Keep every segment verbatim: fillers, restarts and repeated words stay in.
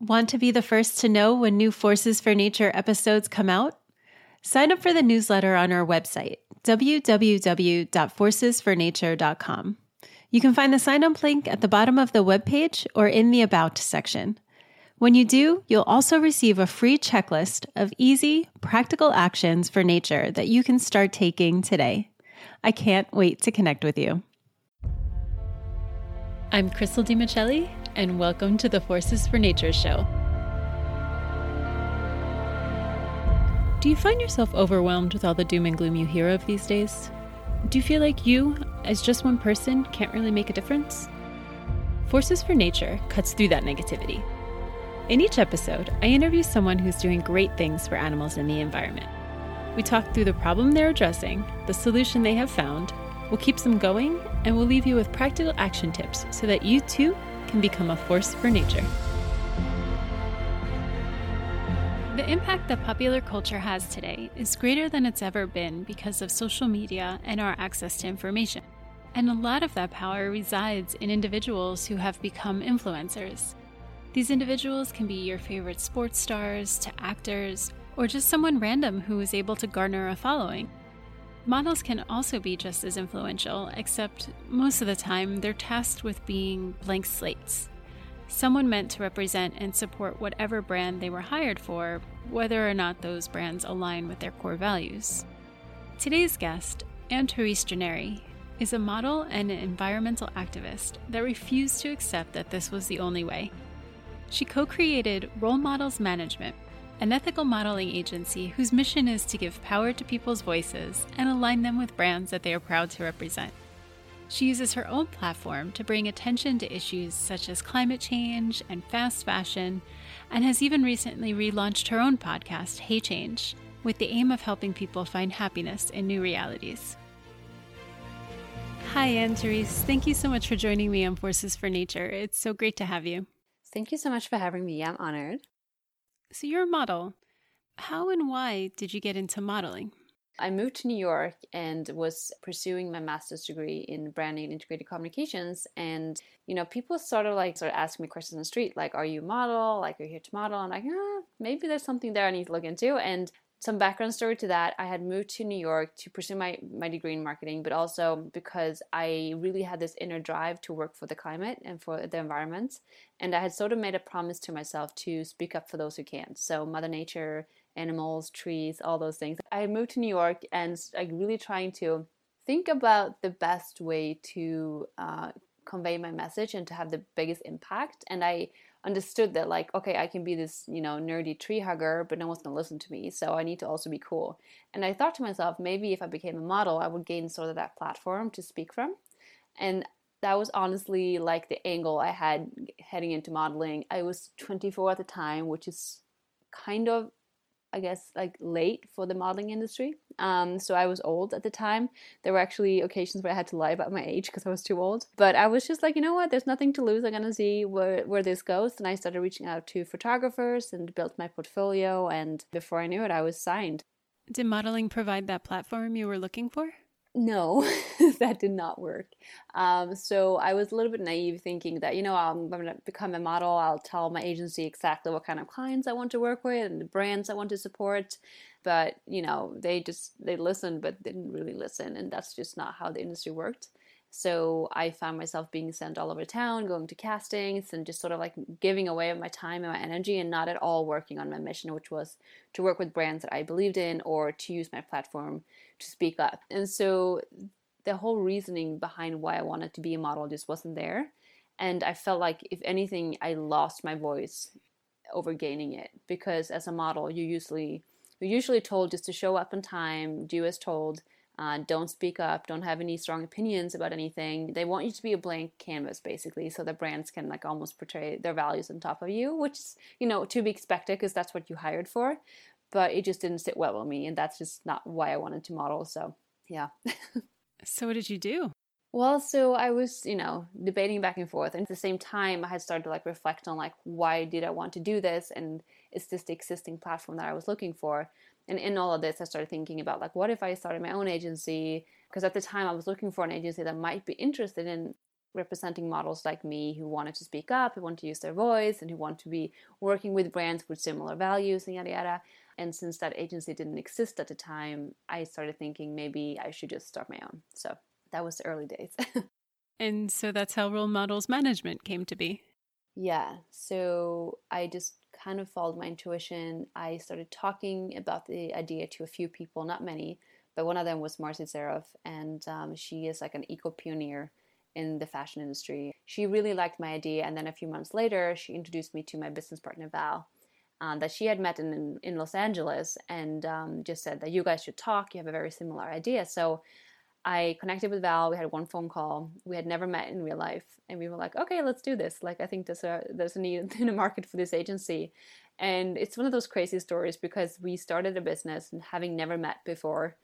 Want to be the first to know when new Forces for Nature episodes come out? Sign up for the newsletter on our website, w w w dot forces for nature dot com. You can find the sign-up link at the bottom of the webpage or in the About section. When you do, you'll also receive a free checklist of easy, practical actions for nature that you can start taking today. I can't wait to connect with you. I'm Crystal DiMichele, and welcome to the Forces for Nature show. Do you find yourself overwhelmed with all the doom and gloom you hear of these days? Do you feel like you, as just one person, can't really make a difference? Forces for Nature cuts through that negativity. In each episode, I interview someone who's doing great things for animals and the environment. We talk through the problem they're addressing, the solution they have found, what keeps them going, and we'll leave you with practical action tips so that you too can become a force for nature. The impact that popular culture has today is greater than it's ever been because of social media and our access to information. And a lot of that power resides in individuals who have become influencers. These individuals can be your favorite sports stars, to actors, or just someone random who is able to garner a following. Models can also be just as influential, except most of the time they're tasked with being blank slates. Someone meant to represent and support whatever brand they were hired for, whether or not those brands align with their core values. Today's guest, Anne-Therese Generi, is a model and an environmental activist that refused to accept that this was the only way. She co-created Role Models Management, an ethical modeling agency whose mission is to give power to people's voices and align them with brands that they are proud to represent. She uses her own platform to bring attention to issues such as climate change and fast fashion, and has even recently relaunched her own podcast, Hey Change, with the aim of helping people find happiness in new realities. Hi, Anne-Therese. Thank you so much for joining me on Forces for Nature. It's so great to have you. Thank you so much for having me. I'm honored. So you're a model. How and why did you get into modeling? I moved to New York and was pursuing my master's degree in branding and integrated communications. And, you know, people sort of like sort of ask me questions on the street, like, are you a model? Like, are you here to model? I'm like, ah, maybe there's something there I need to look into. And some background story to that, I had moved to New York to pursue my, my degree in marketing, but also because I really had this inner drive to work for the climate and for the environment. And I had sort of made a promise to myself to speak up for those who can't. So Mother Nature, animals, trees, all those things. I moved to New York and like really trying to think about the best way to uh, convey my message and to have the biggest impact. And I understood that like, okay, I can be this, you know, nerdy tree hugger, but no one's going to listen to me. So I need to also be cool. And I thought to myself, maybe if I became a model, I would gain sort of that platform to speak from. And that was honestly like the angle I had heading into modeling. I was twenty-four at the time, which is kind of, I guess, like late for the modeling industry. Um, so I was old at the time. There were actually occasions where I had to lie about my age because I was too old. But I was just like, you know what, there's nothing to lose. I'm going to see where, where this goes. And I started reaching out to photographers and built my portfolio. And before I knew it, I was signed. Did modeling provide that platform you were looking for? No, that did not work. Um, so I was a little bit naive thinking that, you know, I'm going to become a model. I'll tell my agency exactly what kind of clients I want to work with and the brands I want to support. But, you know, they just, they listened, but didn't really listen. And that's just not how the industry worked. So I found myself being sent all over town, going to castings and just sort of like giving away my time and my energy and not at all working on my mission, which was to work with brands that I believed in or to use my platform to speak up. And so the whole reasoning behind why I wanted to be a model just wasn't there. And I felt like if anything, I lost my voice over gaining it, because as a model, you usually, you're usually told just to show up on time, do as told. Uh, don't speak up, don't have any strong opinions about anything. They want you to be a blank canvas, basically, so the brands can like almost portray their values on top of you, which is, you know, to be expected because that's what you hired for. But it just didn't sit well with me, and that's just not why I wanted to model. So, yeah. So what did you do? Well, so I was, you know, debating back and forth. And at the same time, I had started to like reflect on like, why did I want to do this? And is this the existing platform that I was looking for? And in all of this, I started thinking about like, what if I started my own agency? Because at the time I was looking for an agency that might be interested in representing models like me who wanted to speak up, who want to use their voice, and who want to be working with brands with similar values and yada yada. And since that agency didn't exist at the time, I started thinking maybe I should just start my own. So that was the early days. And so that's how Role Models Management came to be. Yeah. So I just kind of followed my intuition. I started talking about the idea to a few people, not many, but one of them was Marci Zeroff, and um, she is like an eco-pioneer in the fashion industry. She really liked my idea, and then a few months later, she introduced me to my business partner, Val, um, that she had met in, in Los Angeles, and um, just said that you guys should talk. You have a very similar idea. So I connected with Val. We had one phone call. We had never met in real life. And we were like, okay, let's do this. Like, I think there's a, there's a need in the market for this agency. And it's one of those crazy stories because we started a business and having never met before.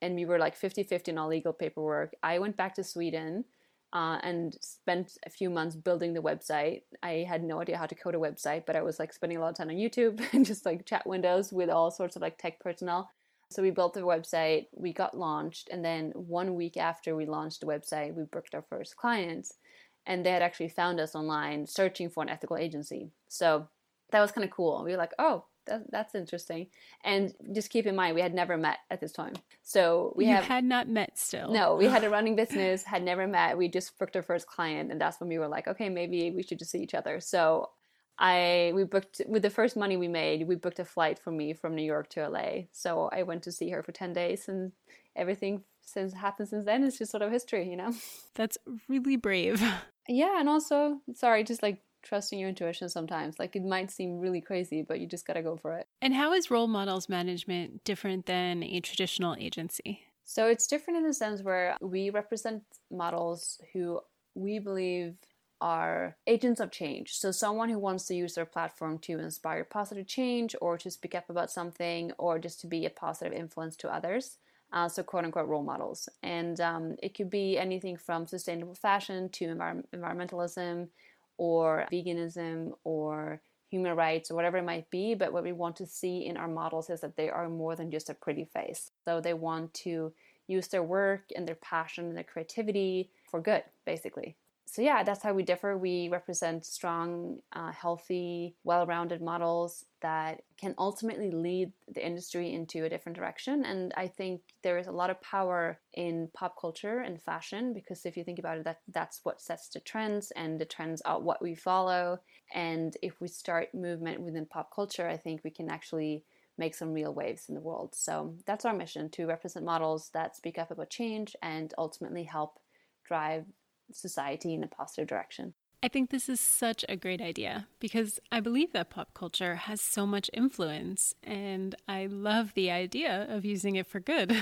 And we were like fifty-fifty in all legal paperwork. I went back to Sweden uh, and spent a few months building the website. I had no idea how to code a website, but I was like spending a lot of time on YouTube and just like chat windows with all sorts of like tech personnel. So we built the website, we got launched, and then one week after we launched the website, we booked our first clients, and they had actually found us online searching for an ethical agency. So that was kind of cool. We were like, oh, that, that's interesting. And just keep in mind, we had never met at this time. So we have, had not met still. No, we had a running business, had never met. We just booked our first client, and that's when we were like, okay, maybe we should just see each other. So I we booked with the first money we made, we booked a flight for me from New York to L A. So I went to see her for ten days, and everything since happened since then is just sort of history, you know? That's really brave. Yeah, and also, sorry, just like trusting your intuition sometimes. Like it might seem really crazy, but you just gotta go for it. And how is Role Models Management different than a traditional agency? So it's different in the sense where we represent models who we believe are agents of change. So someone who wants to use their platform to inspire positive change or to speak up about something or just to be a positive influence to others. Uh, so quote unquote role models. And um, it could be anything from sustainable fashion to envir- environmentalism or veganism or human rights or whatever it might be. But what we want to see in our models is that they are more than just a pretty face. So they want to use their work and their passion and their creativity for good, basically. So yeah, that's how we differ. We represent strong, uh, healthy, well-rounded models that can ultimately lead the industry into a different direction. And I think there is a lot of power in pop culture and fashion, because if you think about it, that that's what sets the trends, and the trends are what we follow. And if we start movement within pop culture, I think we can actually make some real waves in the world. So that's our mission, to represent models that speak up about change and ultimately help drive society in a positive direction. I think this is such a great idea, because I believe that pop culture has so much influence, and I love the idea of using it for good.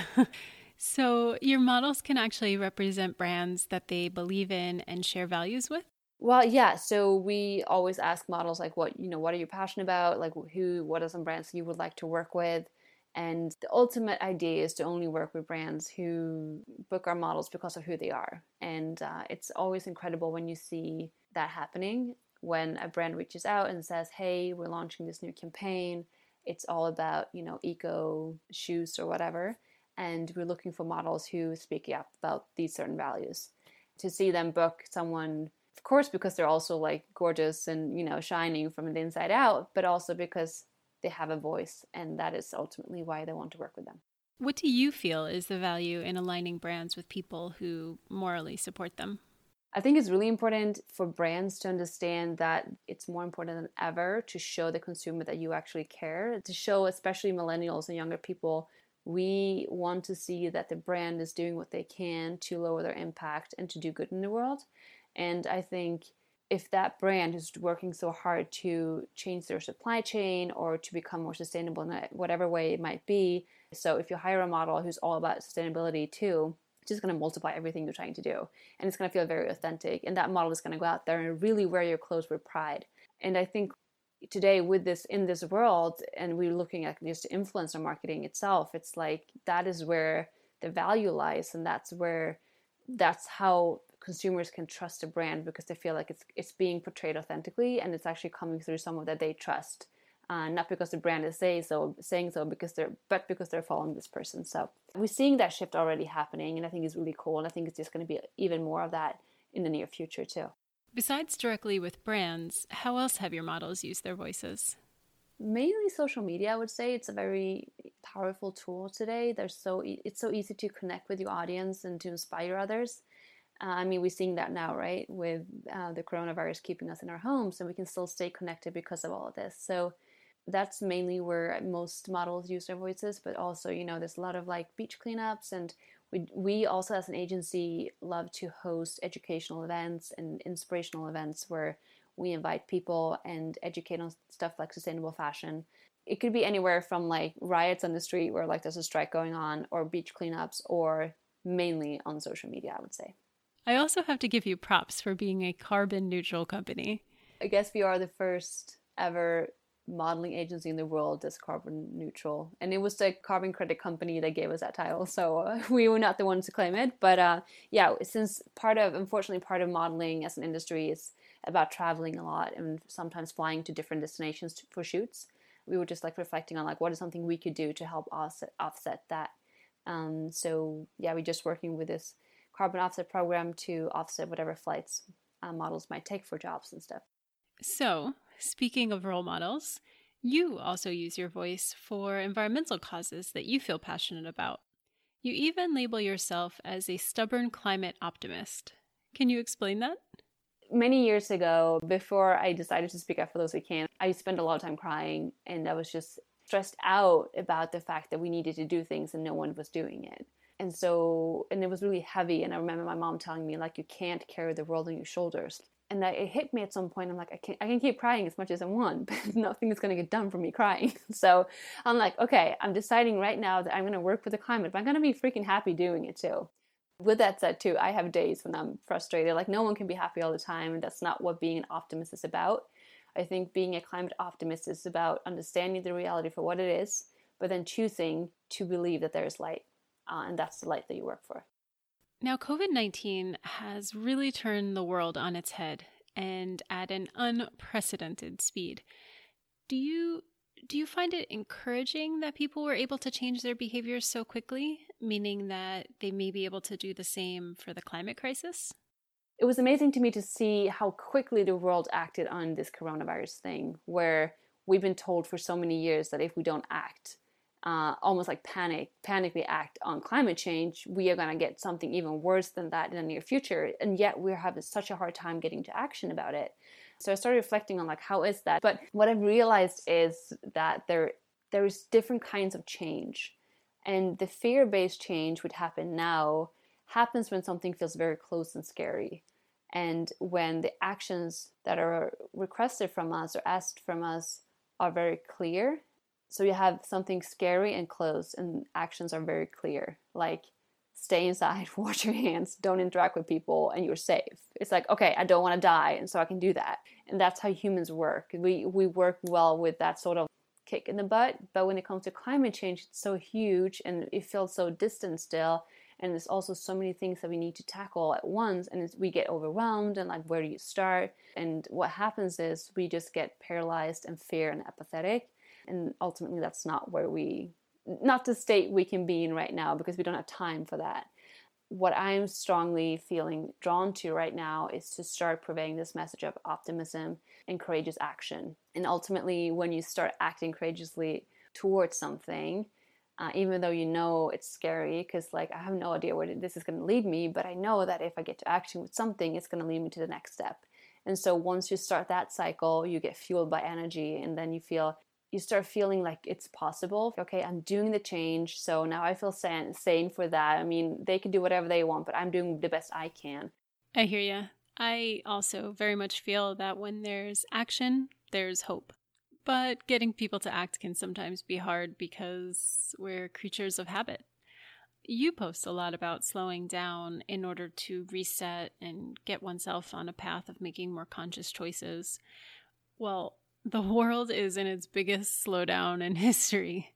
So your models can actually represent brands that they believe in and share values with? Well, yeah. So we always ask models like, what, you know, what are you passionate about? Like who, what are some brands you would like to work with? And the ultimate idea is to only work with brands who book our models because of who they are. And uh, it's always incredible when you see that happening, when a brand reaches out and says, hey, we're launching this new campaign. It's all about, you know, eco shoes or whatever. And we're looking for models who speak up about these certain values. To see them book someone, of course, because they're also like gorgeous and, you know, shining from the inside out, but also because they have a voice, and that is ultimately why they want to work with them. What do you feel is the value in aligning brands with people who morally support them? I think it's really important for brands to understand that it's more important than ever to show the consumer that you actually care, to show especially millennials and younger people, we want to see that the brand is doing what they can to lower their impact and to do good in the world. And I think if that brand is working so hard to change their supply chain or to become more sustainable in whatever way it might be. So if you hire a model who's all about sustainability too, it's just going to multiply everything you're trying to do. And it's going to feel very authentic. And that model is going to go out there and really wear your clothes with pride. And I think today with this, in this world, and we're looking at just influencer marketing itself, it's like that is where the value lies. And that's where, that's how consumers can trust a brand, because they feel like it's it's being portrayed authentically and it's actually coming through someone that they trust, uh, not because the brand is saying so, saying so, because they're but because they're following this person. So we're seeing that shift already happening, and I think it's really cool. And I think it's just going to be even more of that in the near future too. Besides directly with brands, how else have your models used their voices? Mainly social media, I would say. It's a very powerful tool today. There's so e- it's so easy to connect with your audience and to inspire others. Uh, I mean, we're seeing that now, right? With uh, the coronavirus keeping us in our homes, and we can still stay connected because of all of this. So that's mainly where most models use their voices. But also, you know, there's a lot of like beach cleanups, and we we also as an agency love to host educational events and inspirational events where we invite people and educate on stuff like sustainable fashion. It could be anywhere from like riots on the street where like there's a strike going on, or beach cleanups, or mainly on social media, I would say. I also have to give you props for being a carbon neutral company. I guess we are the first ever modeling agency in the world that's carbon neutral. And it was the carbon credit company that gave us that title. So uh, we were not the ones to claim it. But uh, yeah, since part of, unfortunately, part of modeling as an industry is about traveling a lot and sometimes flying to different destinations to, for shoots, we were just like reflecting on like what is something we could do to help offset, offset that. Um, so yeah, we're just working with this carbon offset program to offset whatever flights uh, models might take for jobs and stuff. So speaking of role models, you also use your voice for environmental causes that you feel passionate about. You even label yourself as a stubborn climate optimist. Can you explain that? Many years ago, before I decided to speak up for Those Who Can, I spent a lot of time crying, and I was just stressed out about the fact that we needed to do things and no one was doing it. And so, and it was really heavy. And I remember my mom telling me, like, you can't carry the world on your shoulders. And that it hit me at some point. I'm like, I can I can keep crying as much as I want, but nothing is going to get done for me crying. So I'm like, okay, I'm deciding right now that I'm going to work for the climate, but I'm going to be freaking happy doing it too. With that said too, I have days when I'm frustrated. Like, no one can be happy all the time. And that's not what being an optimist is about. I think being a climate optimist is about understanding the reality for what it is, but then choosing to believe that there is light. Uh, and that's the light that you work for. Now, covid nineteen has really turned the world on its head, and at an unprecedented speed. Do you do you find it encouraging that people were able to change their behaviors so quickly, meaning that they may be able to do the same for the climate crisis? It was amazing to me to see how quickly the world acted on this coronavirus thing, where we've been told for so many years that if we don't act, Uh, almost like panic, panically act on climate change, we are going to get something even worse than that in the near future. And yet we're having such a hard time getting to action about it. So I started reflecting on like, how is that? But what I've realized is that there there is different kinds of change. And the fear-based change would happen now, happens when something feels very close and scary. And when the actions that are requested from us or asked from us are very clear. So you have something scary and close, and actions are very clear. Like, stay inside, wash your hands, don't interact with people, and you're safe. It's like, okay, I don't want to die, and so I can do that. And that's how humans work. We we work well with that sort of kick in the butt. But when it comes to climate change, it's so huge, and it feels so distant still. And there's also so many things that we need to tackle at once, and it's, we get overwhelmed, and like, where do you start? And what happens is we just get paralyzed and fear and apathetic. And ultimately, that's not where we, not the state we can be in right now, because we don't have time for that. What I'm strongly feeling drawn to right now is to start purveying this message of optimism and courageous action. And ultimately, when you start acting courageously towards something, uh, even though you know it's scary, because like, I have no idea where this is going to lead me, but I know that if I get to action with something, it's going to lead me to the next step. And so once you start that cycle, you get fueled by energy, and then you feel you start feeling like it's possible. Okay, I'm doing the change, so now I feel san- sane for that. I mean, they can do whatever they want, but I'm doing the best I can. I hear you. I also very much feel that when there's action, there's hope. But getting people to act can sometimes be hard because we're creatures of habit. You post a lot about slowing down in order to reset and get oneself on a path of making more conscious choices. Well, the world is in its biggest slowdown in history.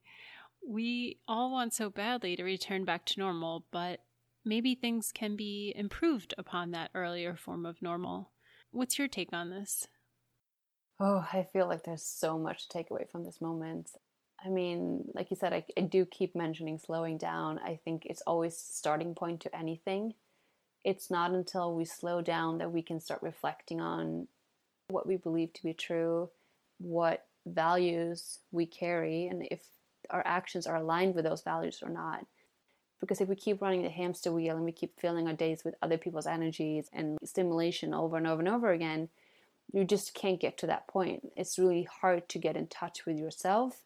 We all want so badly to return back to normal, but maybe things can be improved upon that earlier form of normal. What's your take on this? Oh, I feel like there's so much to take away from this moment. I mean, like you said, I, I do keep mentioning slowing down. I think it's always starting point to anything. it's not until we slow down that we can start reflecting on what we believe to be true, what values we carry, and if our actions are aligned with those values or not. Because if we keep running the hamster wheel and we keep filling our days with other people's energies and stimulation over and over and over again, you just can't get to that point. It's really hard to get in touch with yourself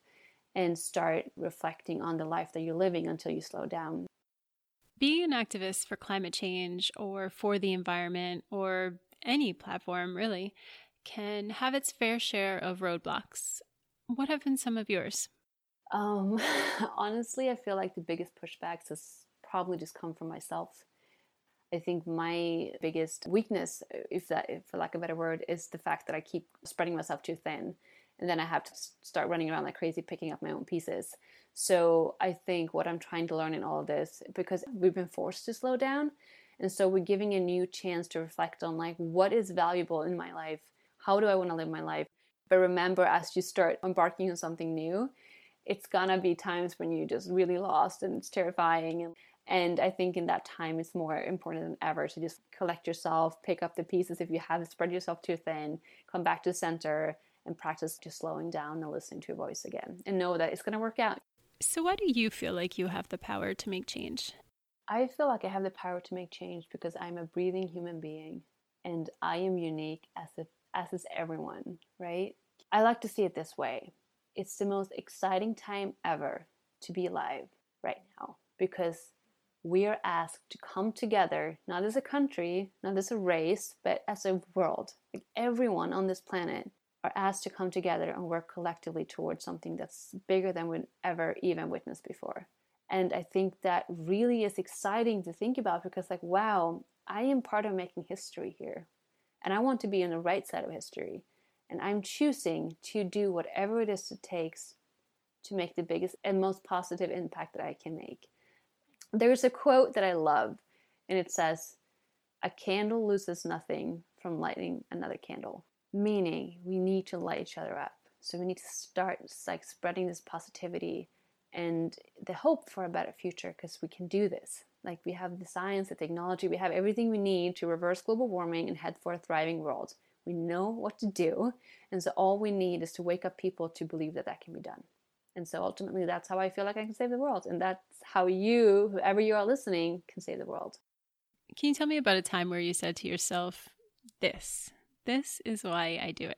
and start reflecting on the life that you're living until you slow down. Being an activist for climate change or for the environment or any platform really can have its fair share of roadblocks. What have been some of yours? Um, honestly, I feel like the biggest pushbacks has probably just come from myself. I think my biggest weakness, if that, if for lack of a better word, is the fact that I keep spreading myself too thin. And then I have to start running around like crazy, picking up my own pieces. So I think what I'm trying to learn in all of this, because we've been forced to slow down. And so we're giving a new chance to reflect on like, what is valuable in my life? How do I want to live my life? But remember, as you start embarking on something new, it's gonna be times when you're just really lost and it's terrifying. And, and I think in that time, it's more important than ever to just collect yourself, pick up the pieces if you haven't spread yourself too thin, come back to the center and practice just slowing down and listening to your voice again and know that it's gonna work out. So why do you feel like you have the power to make change? I feel like I have the power to make change because I'm a breathing human being and I am unique as, a, as is everyone, right? I like to see it this way. It's the most exciting time ever to be alive right now because we are asked to come together, not as a country, not as a race, but as a world. Like everyone on this planet are asked to come together and work collectively towards something that's bigger than we've ever even witnessed before. And I think that really is exciting to think about because like, wow, I am part of making history here and I want to be on the right side of history. And I'm choosing to do whatever it is it takes to make the biggest and most positive impact that I can make. There's a quote that I love, and it says, "A candle loses nothing from lighting another candle." Meaning, we need to light each other up. So we need to start like spreading this positivity and the hope for a better future because we can do this. Like we have the science, the technology, we have everything we need to reverse global warming and head for a thriving world. We know what to do. And so all we need is to wake up people to believe that that can be done. And so ultimately, that's how I feel like I can save the world. And that's how you, whoever you are listening, can save the world. Can you tell me about a time where you said to yourself, this, this is why I do it?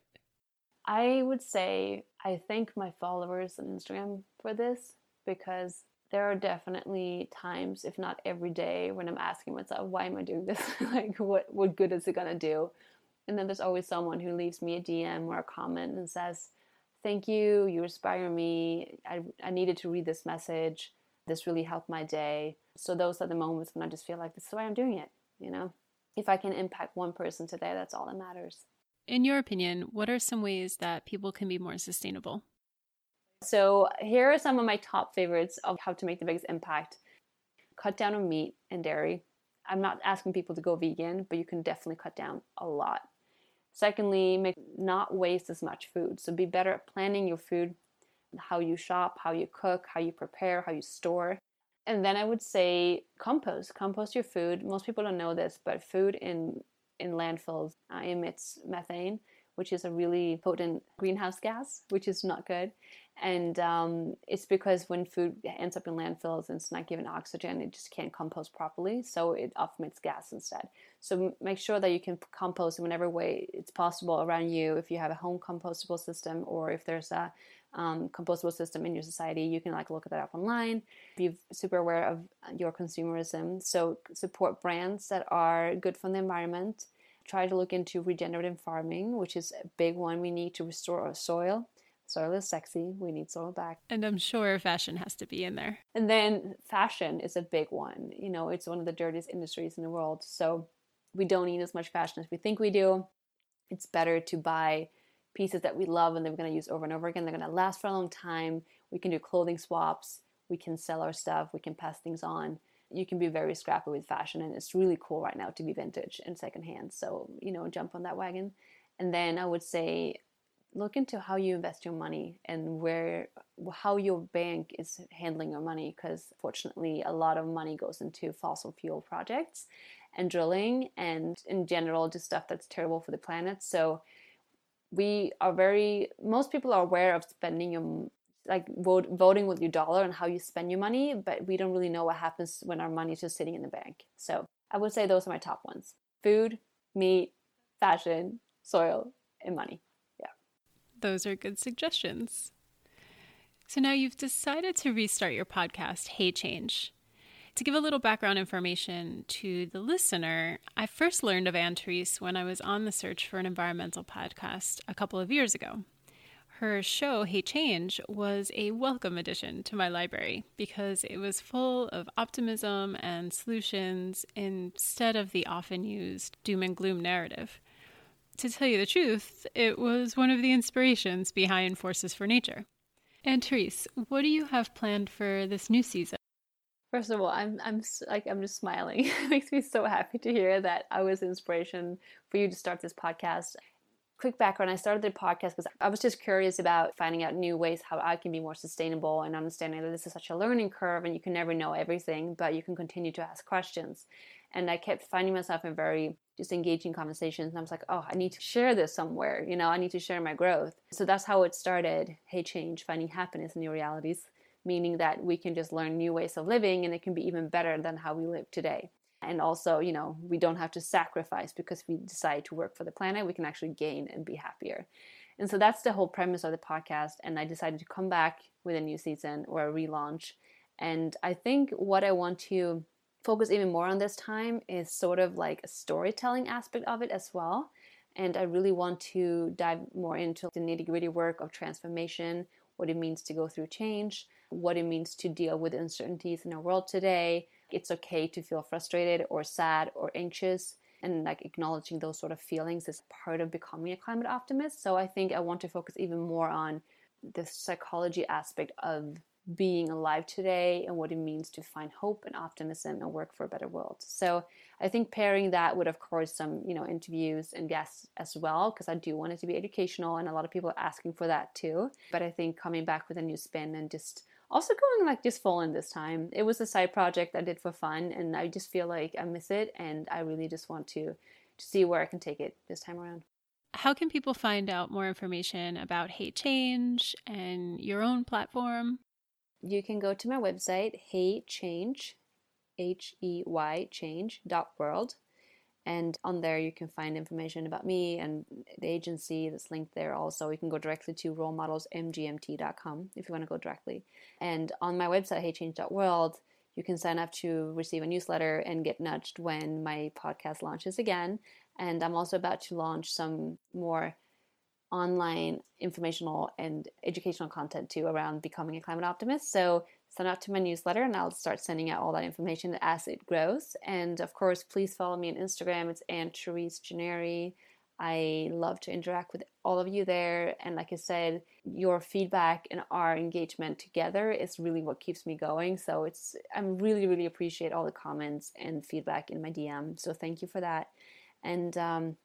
I would say I thank my followers on Instagram for this because there are definitely times, if not every day, when I'm asking myself, why am I doing this? Like, what, what good is it going to do? And then there's always someone who leaves me a D M or a comment and says, thank you, you inspire me. I, I needed to read this message. This really helped my day. So those are the moments when I just feel like this is why I'm doing it. You know, if I can impact one person today, that's all that matters. In your opinion, what are some ways that people can be more sustainable? So here are some of my top favorites of how to make the biggest impact. Cut down on meat and dairy. I'm not asking people to go vegan, but you can definitely cut down a lot. Secondly, make not waste as much food. So be better at planning your food, how you shop, how you cook, how you prepare, how you store. And then I would say compost. Compost your food. Most people don't know this, but food in, in landfills uh, emits methane, which is a really potent greenhouse gas, which is not good. And um, it's because when food ends up in landfills and it's not given oxygen, it just can't compost properly. So it often emits gas instead. So make sure that you can compost in whatever way it's possible around you. If you have a home compostable system or if there's a um, compostable system in your society, you can like look that up online. Be super aware of your consumerism. So support brands that are good for the environment. Try to look into regenerative farming, which is a big one. We need to restore our soil. Soil is sexy. We need soil back. And I'm sure fashion has to be in there. And then fashion is a big one. You know, it's one of the dirtiest industries in the world. So we don't need as much fashion as we think we do. It's better to buy pieces that we love and that we're going to use over and over again. They're going to last for a long time. We can do clothing swaps. We can sell our stuff. We can pass things on. You can be very scrappy with fashion. And it's really cool right now to be vintage and secondhand. So, you know, jump on that wagon. And then I would say, look into how you invest your money and where how your bank is handling your money because fortunately a lot of money goes into fossil fuel projects and drilling and in general just stuff that's terrible for the planet. So we are very, most people are aware of spending your, like vote, voting with your dollar and how you spend your money, but we don't really know what happens when our money is just sitting in the bank. So I would say those are my top ones: food, meat, fashion, soil, and money. Yeah. Those are good suggestions. So now you've decided to restart your podcast, Hey Change. To give a little background information to the listener, I first learned of Anne-Therese when I was on the search for an environmental podcast a couple of years ago. Her show, Hey Change, was a welcome addition to my library because it was full of optimism and solutions instead of the often used doom and gloom narrative. To tell you the truth, it was one of the inspirations behind Forces for Nature. Anne-Therese, what do you have planned for this new season? First of all, I'm I'm like I'm just smiling. It makes me so happy to hear that I was the inspiration for you to start this podcast. Quick background: I started the podcast because I was just curious about finding out new ways how I can be more sustainable and understanding that this is such a learning curve and you can never know everything, but you can continue to ask questions. And I kept finding myself in very just engaging conversations. And I was like, oh, I need to share this somewhere. You know, I need to share my growth. So that's how it started. Hey Change, finding happiness in new realities, meaning that we can just learn new ways of living and it can be even better than how we live today. And also, you know, we don't have to sacrifice because we decide to work for the planet. We can actually gain and be happier. And so that's the whole premise of the podcast. And I decided to come back with a new season or a relaunch. And I think what I want to focus even more on this time is sort of like a storytelling aspect of it as well. And I really want to dive more into the nitty-gritty work of transformation, what it means to go through change, what it means to deal with uncertainties in our world today. It's okay to feel frustrated or sad or anxious, and like acknowledging those sort of feelings is part of becoming a climate optimist. So I think I want to focus even more on the psychology aspect of being alive today and what it means to find hope and optimism and work for a better world. So I think pairing that with, of course, some, you know, interviews and guests as well, because I do want it to be educational and a lot of people are asking for that too. But I think coming back with a new spin and just also going like just full in this time. It was a side project I did for fun and I just feel like I miss it and I really just want to, to see where I can take it this time around. How can people find out more information about Hey Change and your own platform? You can go to my website, heychange, H E Y change dot world, and on there you can find information about me and the agency that's linked there. Also, you can go directly to role models m g m t dot com if you want to go directly. And on my website, heychange dot world, you can sign up to receive a newsletter and get nudged when my podcast launches again. And I'm also about to launch some more online informational and educational content too around becoming a climate optimist. So sign up to my newsletter and I'll start sending out all that information as it grows. And of course, please follow me on Instagram. It's Anne-Therese Generi. I love to interact with all of you there. And like I said, your feedback and our engagement together is really what keeps me going. So it's I'm really, really appreciate all the comments and feedback in my D M. So thank you for that. And um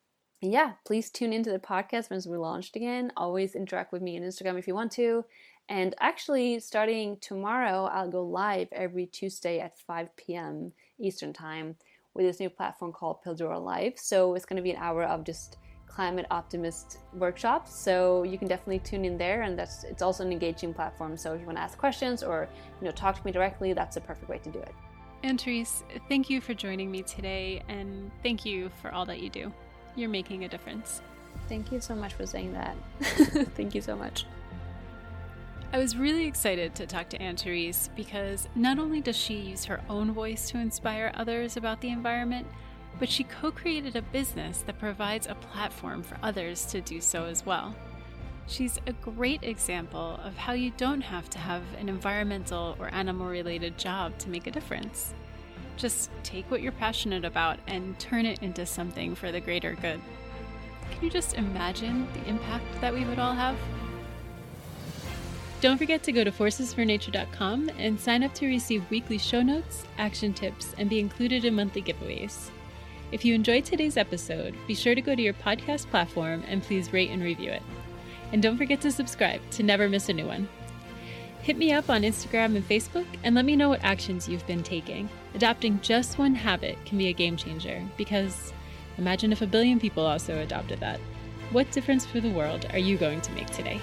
yeah, please tune into the podcast when it's relaunched again. Always interact with me on Instagram if you want to. And actually, starting tomorrow, I'll go live every Tuesday at five p.m. Eastern Time with this new platform called Pildora Live. So it's going to be an hour of just climate optimist workshops. So you can definitely tune in there. And that's it's also an engaging platform. So if you want to ask questions or you know talk to me directly, that's a perfect way to do it. Anne-Therese, thank you for joining me today. And thank you for all that you do. You're making a difference. Thank you so much for saying that. Thank you so much. I was really excited to talk to Anne-Therese because not only does she use her own voice to inspire others about the environment, but she co-created a business that provides a platform for others to do so as well. She's a great example of how you don't have to have an environmental or animal-related job to make a difference. Just take what you're passionate about and turn it into something for the greater good. Can you just imagine the impact that we would all have? Don't forget to go to forces for nature dot com and sign up to receive weekly show notes, action tips, and be included in monthly giveaways. If you enjoyed today's episode, be sure to go to your podcast platform and please rate and review it. And don't forget to subscribe to never miss a new one. Hit me up on Instagram and Facebook and let me know what actions you've been taking. Adopting just one habit can be a game changer, because imagine if a billion people also adopted that. What difference for the world are you going to make today?